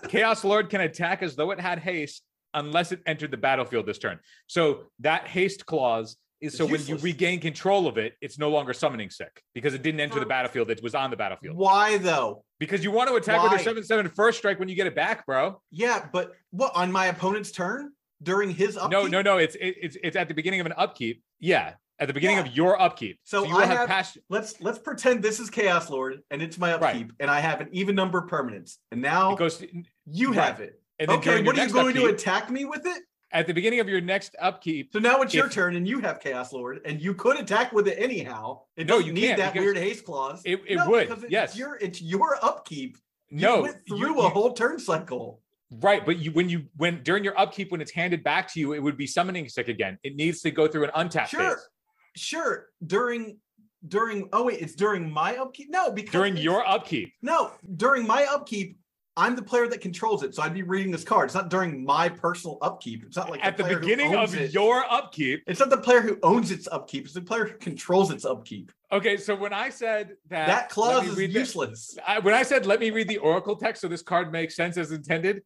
Chaos Lord can attack as though it had haste, unless it entered the battlefield this turn. So that haste clause is so useless. When you regain control of it, it's no longer summoning sick because it didn't enter the battlefield. It was on the battlefield. Why though? Because you want to attack with your 7/7 first strike when you get it back, bro. Yeah, but what on my opponent's turn during his upkeep? No. It's at the beginning of an upkeep. Yeah, at the beginning of your upkeep. So you have past. Let's pretend this is Chaos Lord and it's my upkeep, and I have an even number of permanents, and now it goes to, you have it. And okay, what are you going to attack me with it? At the beginning of your next upkeep. So now it's your turn and you have Chaos Lord and you could attack with it anyhow. You need that weird haste clause. It's your upkeep. You went through a whole turn cycle. Right, but when during your upkeep, when it's handed back to you, it would be summoning sick again. It needs to go through an untap phase. Sure. It's during my upkeep? No, because during your upkeep. No, during my upkeep. I'm the player that controls it, so I'd be reading this card. It's not during my personal upkeep. It's not like at the beginning of your upkeep. It's not the player who owns its upkeep. It's the player who controls its upkeep. Okay, so when I said that clause is useless. When I said, let me read the Oracle text so this card makes sense as intended,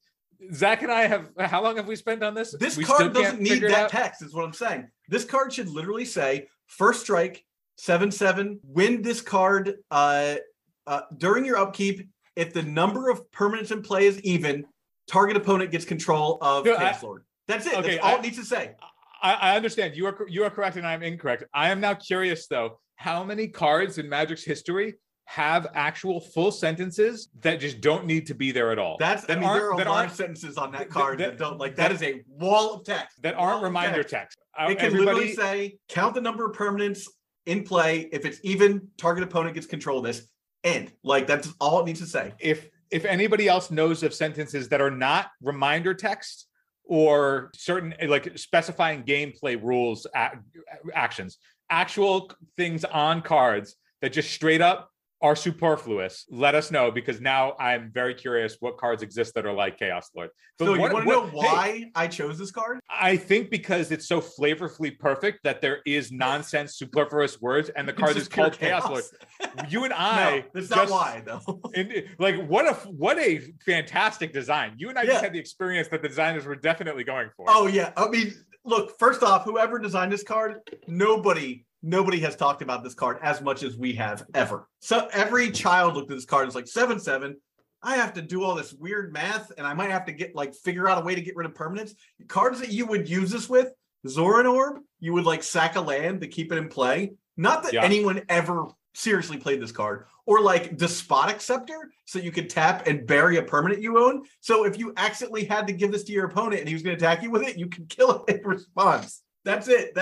Zach and I how long have we spent on this? This card doesn't need that text is what I'm saying. This card should literally say, first strike, 7/7, win this card during your upkeep. If the number of permanents in play is even, target opponent gets control of Chaos Lord. That's it. Okay, that's all it needs to say. I understand. You are correct and I am incorrect. I am now curious, though, how many cards in Magic's history have actual full sentences that just don't need to be there at all? There are sentences on that card that don't like that. That is a wall of text. That aren't reminder text. It can literally say, count the number of permanents in play. If it's even, target opponent gets control of this. End. Like that's all it needs to say. If anybody else knows of sentences that are not reminder text or certain like specifying gameplay rules, actions, actual things on cards that just straight up are superfluous, let us know because now I'm very curious what cards exist that are like Chaos Lord. But so you want to know why I chose this card? I think because it's so flavorfully perfect that there is nonsense, superfluous words, and the card is called Chaos Lord. You and I. No, that's not why, though. What a fantastic design! You and I just had the experience that the designers were definitely going for. Oh yeah, I mean, look. First off, whoever designed this card, nobody nobody has talked about this card as much as we have ever. So every child looked at this card and was like, 7/7. I have to do all this weird math, and I might have to get figure out a way to get rid of permanents. Cards that you would use this with, Zoran Orb, you would sack a land to keep it in play. Not that anyone ever seriously played this card, or Despotic Scepter, so you could tap and bury a permanent you own. So if you accidentally had to give this to your opponent and he was going to attack you with it, you can kill it in response. That's it.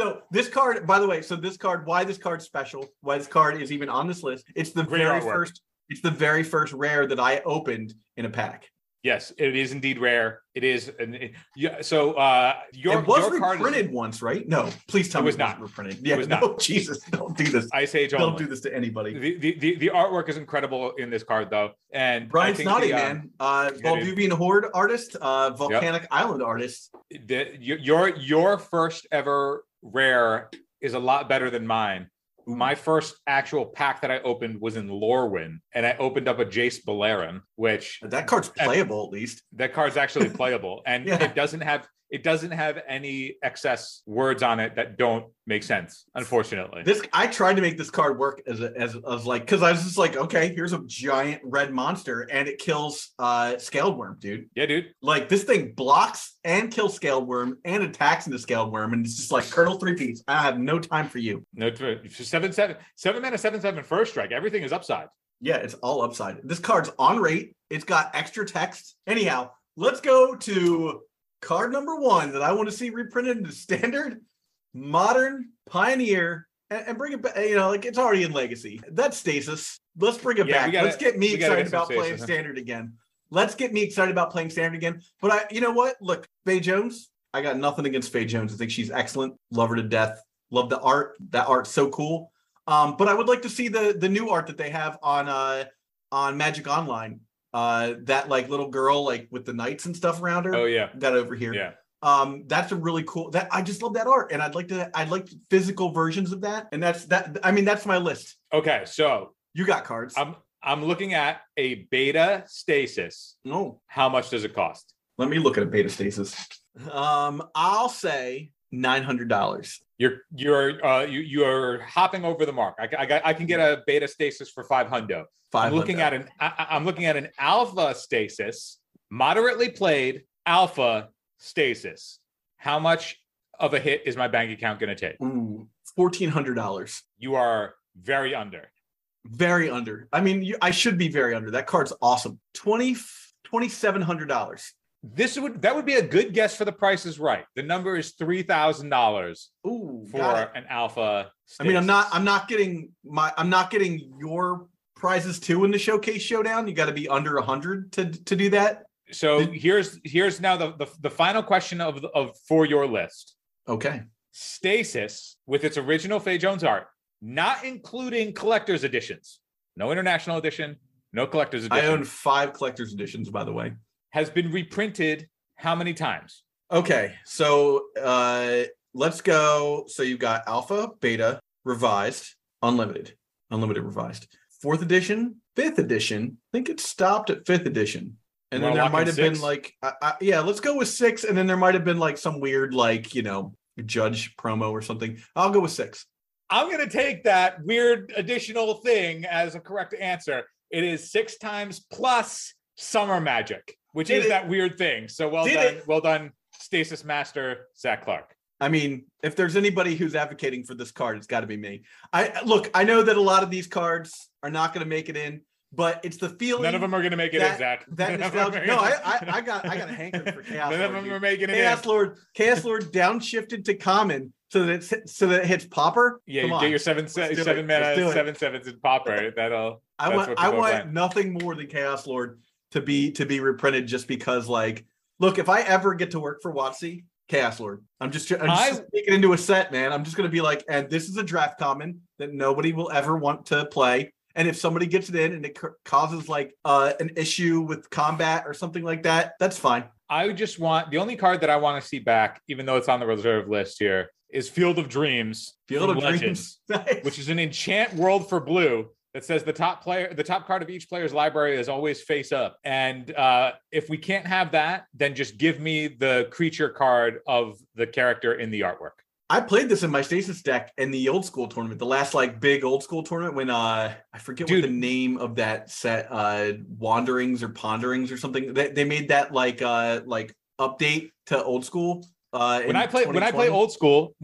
So this card, by the way, why this card's special, why this card is even on this list, it's the it's the very first rare that I opened in a pack. Yes, it is indeed rare. It is. So your card reprinted once, right? No, please tell me it was not reprinted. Yeah, it was not. Jesus, don't do this. Ice Age only. Don't do this to anybody. The artwork is incredible in this card, though. And Brian Snoddy, man, Volduvian Horde artist, Volcanic Island artist. Your first ever rare is a lot better than mine. My first actual pack that I opened was in Lorwyn, and I opened up a Jace Beleren, which that card's playable at least. That card's actually playable, and it doesn't have any excess words on it that don't make sense. Unfortunately, I tried to make this card work because I was just like, okay, here's a giant red monster, and it kills Scaled Worm, dude. Yeah, dude. This thing blocks and kills Scaled Worm and attacks into Scaled Worm, and it's just like Colonel 3-piece. I have no time for you. No, 7/7 7/7 first strike. Everything is upside. Yeah, it's all upside. This card's on rate. It's got extra text. Anyhow, let's go to card number one that I want to see reprinted in the standard, modern, pioneer, and bring it back. It's already in legacy. That's Stasis. Let's bring it back. Let's get me excited about playing standard again. But you know what? Look, Faye Jones, I got nothing against Faye Jones. I think she's excellent. Love her to death. Love the art. That art's so cool. But I would like to see the new art that they have on Magic Online. That little girl with the knights and stuff around her. Oh yeah, that over here. Yeah, that's a really cool. That I just love that art, and I'd like physical versions of that. And that's that. I mean, that's my list. Okay, so you got cards. I'm looking at a Beta Stasis. Oh, how much does it cost? Let me look at a Beta Stasis. I'll say $900. You're hopping over the mark. I can get a Beta Stasis for $500. I'm looking at an Alpha Stasis, moderately played Alpha Stasis. How much of a hit is my bank account going to take? Ooh, $1,400. You are very under. Very under. I mean, I should be very under. That card's awesome. $2,700. That would be a good guess for the Price is Right. The number is $3,000 for an Alpha Stasis. I mean, I'm not getting your prizes too in the Showcase Showdown. You got to be under 100 to do that. So here's now the final question of for your list. Okay. Stasis, with its original Faye Jones art, not including collector's editions. No international edition, no collector's edition. I own 5 collector's editions, by the way. Has been reprinted how many times? Okay, so let's go. So you've got Alpha, Beta, Revised, Unlimited Revised. 4th edition, 5th edition. I think it stopped at 5th edition. And then there might have been let's go with 6. And then there might have been some weird, judge promo or something. I'll go with 6. I'm going to take that weird additional thing as a correct answer. It is 6 times plus Summer Magic, which is that weird thing. So well done. Well done, Stasis Master Zach Clark. I mean, if there's anybody who's advocating for this card, it's got to be me. I know that a lot of these cards are not going to make it in, but it's the feeling. None of them are going to make it in, Zach. I got a hankering for Chaos Lord. None of them are making it in. Chaos Lord downshifted to common so that it hits Popper. Yeah, you get your seven mana, 7/7 in Popper. I want nothing more than Chaos Lord to be reprinted, just because look, if I ever get to work for WotC, Chaos Lord, I'm just sneaking into a set, man. I'm just going to be and this is a draft common that nobody will ever want to play, and if somebody gets it in and it causes an issue with combat or something like that, that's fine. I just want the only card that I want to see back, even though it's on the reserve list here, is Field of Dreams. Field of Legends, Dreams, which is an enchant world for blue. That says the top card of each player's library is always face up. And if we can't have that, then just give me the creature card of the character in the artwork. I played this in my Stasis deck in the old school tournament, the last like big old school tournament when I forget what the name of that set, Wanderings or Ponderings or something. They made that like update to old school. When I play old school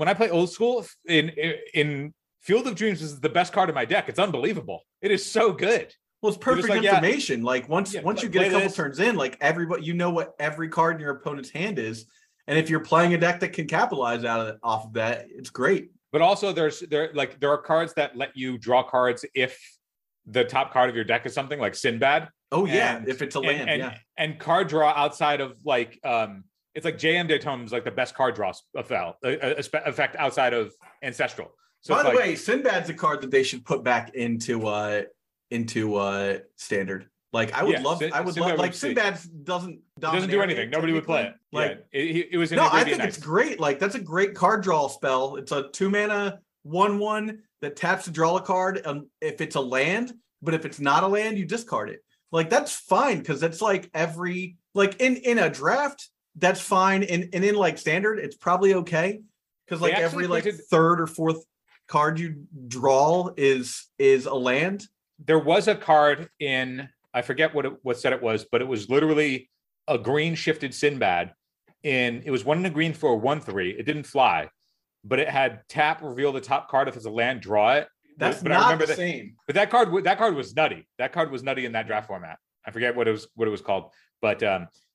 in Field of Dreams is the best card in my deck. It's unbelievable. It is so good. Well, it's perfect information. Yeah. Like once you get a couple turns in, like everybody, you know what every card in your opponent's hand is. And if you're playing a deck that can capitalize off of that, it's great. But also there are cards that let you draw cards if the top card of your deck is something like Sinbad. Oh yeah, if it's a land. And card draw outside of like it's like JM Daytome's like the best card draw effect outside of Ancestral. So by the way, Sinbad's a card that they should put back into Standard. Like I would love, Sinbad doesn't do anything. Nobody would play it. Like it was. No, I think it's great. Like that's a great card draw spell. It's a 2-mana 1/1 that taps to draw a card. If it's a land, but if it's not a land, you discard it. Like that's fine because that's like every like in a draft that's fine, and in like Standard it's probably okay because like every like third or fourth card you draw is a land. There was a card in. I forget what set it was, but it was literally a green shifted Sinbad. And it was 1 and a green for a 1/3. It didn't fly, but it had tap, reveal the top card if it's a land, draw it. That's but not I remember the same. But that card was nutty. That card was nutty in that draft format. I forget what it was called. But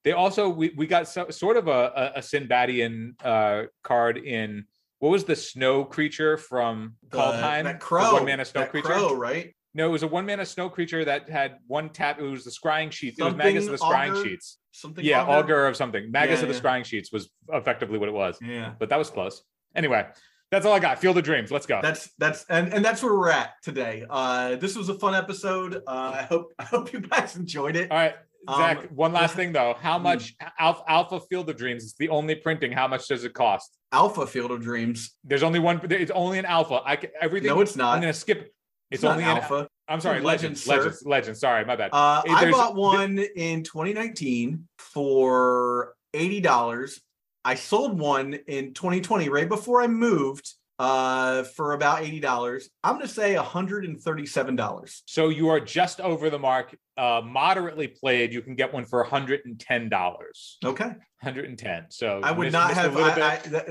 they also we got sort of a Sinbadian card in what was the snow creature from Kaldheim? That crow, the 1-mana snow creature, crow, right? No, it was a 1-mana snow creature that had 1 tap. It was the Scrying Sheets. It was Magus of the Scrying Sheets. Something, yeah, Augur of something. Magus of the Scrying Sheets was effectively what it was. Yeah, but that was close. Anyway, that's all I got. Field of Dreams. Let's go. That's where we're at today. This was a fun episode. I hope you guys enjoyed it. All right, Zach. One last thing though. How much Alpha Field of Dreams? It's the only printing. How much does it cost? Alpha Field of Dreams. There's only one. It's only an alpha. Everything. No, it's not. I'm gonna skip. It's only alpha. I'm sorry, Legends. Sorry, my bad. I bought one in 2019 for $80. I sold one in 2020, right before I moved, for about $80. I'm going to say $137. So you are just over the mark. Moderately played, you can get one for $110. Okay, 110. So I would not have.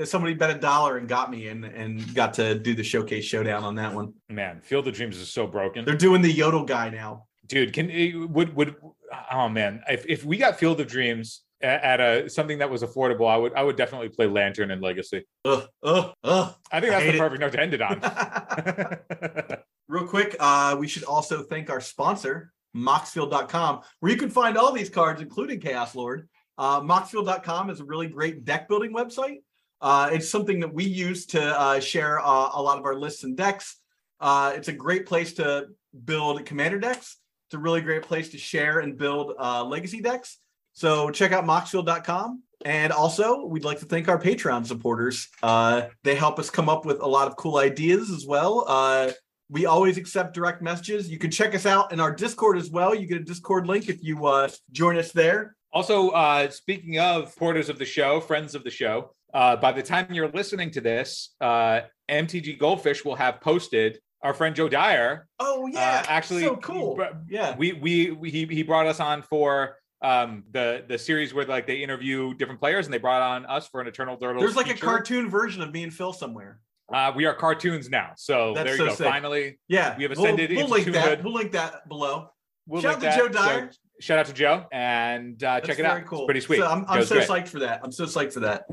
Somebody bet $1 and got me in, and got to do the showcase showdown on that one. Man, Field of Dreams is so broken. They're doing the Yodel guy now, dude. If we got Field of Dreams at a something that was affordable, I would definitely play Lantern and Legacy. I think that's the perfect note to end it on. Real quick, we should also thank our sponsor, Moxfield.com, where you can find all these cards, including Chaos Lord. Moxfield.com is a really great deck building website. It's something that we use to share a lot of our lists and decks. It's a great place to build commander decks. It's a really great place to share and build legacy decks. So check out Moxfield.com. And also, we'd like to thank our Patreon supporters. They help us come up with a lot of cool ideas as well. We always accept direct messages. You can check us out in our Discord as well. You get a Discord link if you join us there. Also, speaking of porters of the show, friends of the show, by the time you're listening to this, MTG Goldfish will have posted our friend Joe Dyer. Oh, yeah. Actually, so cool. Yeah. He brought us on for the series where like they interview different players, and they brought on us for an Eternal Durdles. There's like feature. A cartoon version of me and Phil somewhere. We are cartoons now, so that's there you so go. Sick. Finally, yeah, we have ascended. We'll link that. We'll link that below. Shout out to Joe Dyer. So, shout out to Joe, and check it out. Cool. It's pretty sweet. So I'm so psyched for that.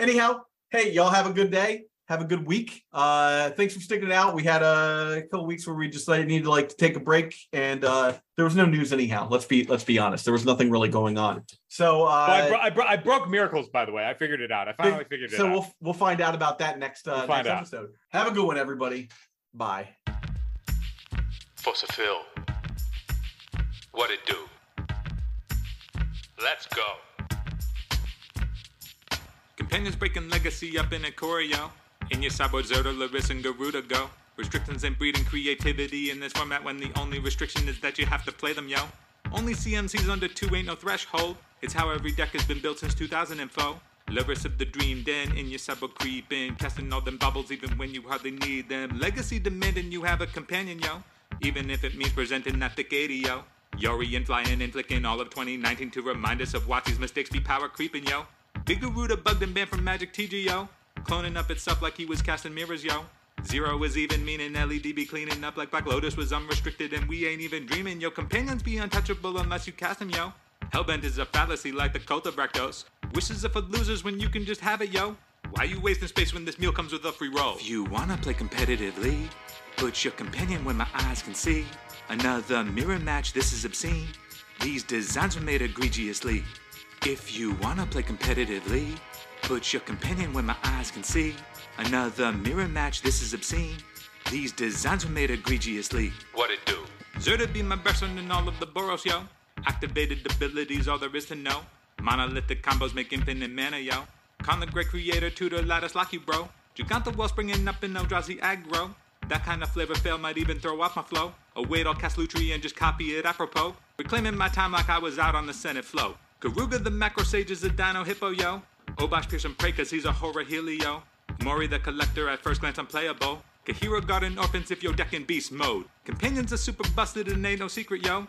Anyhow, hey, y'all have a good day. Have a good week. Thanks for sticking it out. We had a couple weeks where we just needed to take a break, and there was no news anyhow. Let's be honest. There was nothing really going on. So I broke miracles, by the way. I figured it out. I finally figured it out. So we'll find out about that next episode. Have a good one, everybody. Bye. Fossa Phil. What it do? Let's go. Companions breaking legacy up in a choreo. In your sideboard, Zerto, Larissa, and Garuda go. Restrictions ain't breeding creativity in this format when the only restriction is that you have to play them, yo. Only CMCs under 2 ain't no threshold. It's how every deck has been built since 2004. Lovers of the dream, then in your cyber creeping, casting all them bubbles even when you hardly need them. Legacy demanding you have a companion, yo, even if it means presenting that thick 80, yo. Yori and flying and flicking all of 2019 to remind us of Watsy's mistakes be power creeping, yo. Big Garuda bugged and banned from Magic TG, yo. Cloning up itself like he was casting mirrors, yo. Zero is even meaning LED be cleaning up like Black Lotus was unrestricted and we ain't even dreaming, yo. Companions be untouchable unless you cast them, yo. Hellbent is a fallacy like the cult of Rakdos. Wishes are for losers when you can just have it, yo. Why you wasting space when this meal comes with a free roll? If you wanna play competitively, put your companion where my eyes can see. Another mirror match, this is obscene. These designs were made egregiously. If you wanna play competitively, put your companion where my eyes can see. Another mirror match, this is obscene. These designs were made egregiously. What it do? Zerta be my best friend in all of the Boros, yo. Activated abilities, all there is to know. Monolithic combos make infinite mana, yo. Con the great creator, tutor, lattice, lock you, bro. Giganta well springing up in Eldrazi aggro. That kind of flavor fail might even throw off my flow. Oh wait, I'll cast Lutri and just copy it apropos. Reclaiming my time like I was out on the Senate flow. Karuga the macro sage is a dino hippo, yo. Obosh Pearson Prey cause he's a horror helio. Mori the collector at first glance unplayable. Kahira Garden orphans if you're decking beast mode. Companions are super busted and ain't no secret, yo.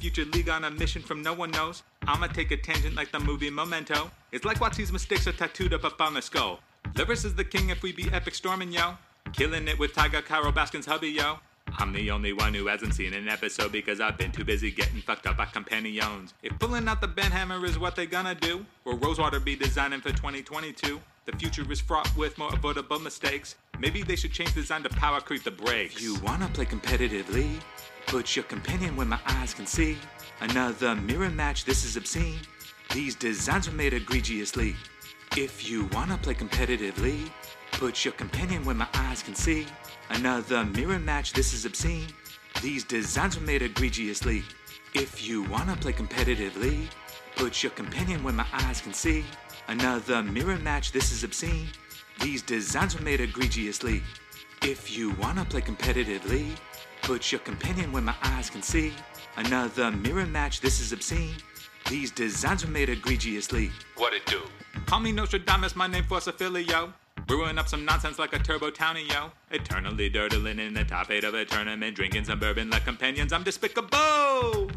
Future league on a mission from no one knows. I'ma take a tangent like the movie Memento. It's like Watsy's mistakes are tattooed up on the skull. Livers is the king if we be epic storming, yo. Killing it with Tyga Cairo Baskin's hubby, yo. I'm the only one who hasn't seen an episode because I've been too busy getting fucked up by companions. If pulling out the Ben Hammer is what they gonna do, will Rosewater be designing for 2022? The future is fraught with more avoidable mistakes. Maybe they should change design to power creep the brakes. If you wanna play competitively, put your companion where my eyes can see. Another mirror match, this is obscene. These designs were made egregiously. If you wanna play competitively, put your companion where my eyes can see. Another mirror match, this is obscene. These designs were made egregiously. If you wanna play competitively, put your companion where my eyes can see. Another mirror match, this is obscene. These designs were made egregiously. If you wanna play competitively, put your companion where my eyes can see. Another mirror match, this is obscene. These designs were made egregiously. What it do? Call me Nostradamus, my name for Sophilio. Brewing up some nonsense like a turbo townie, yo. Eternally durdling in the top 8 of a tournament. Drinking some bourbon like companions, I'm despicable!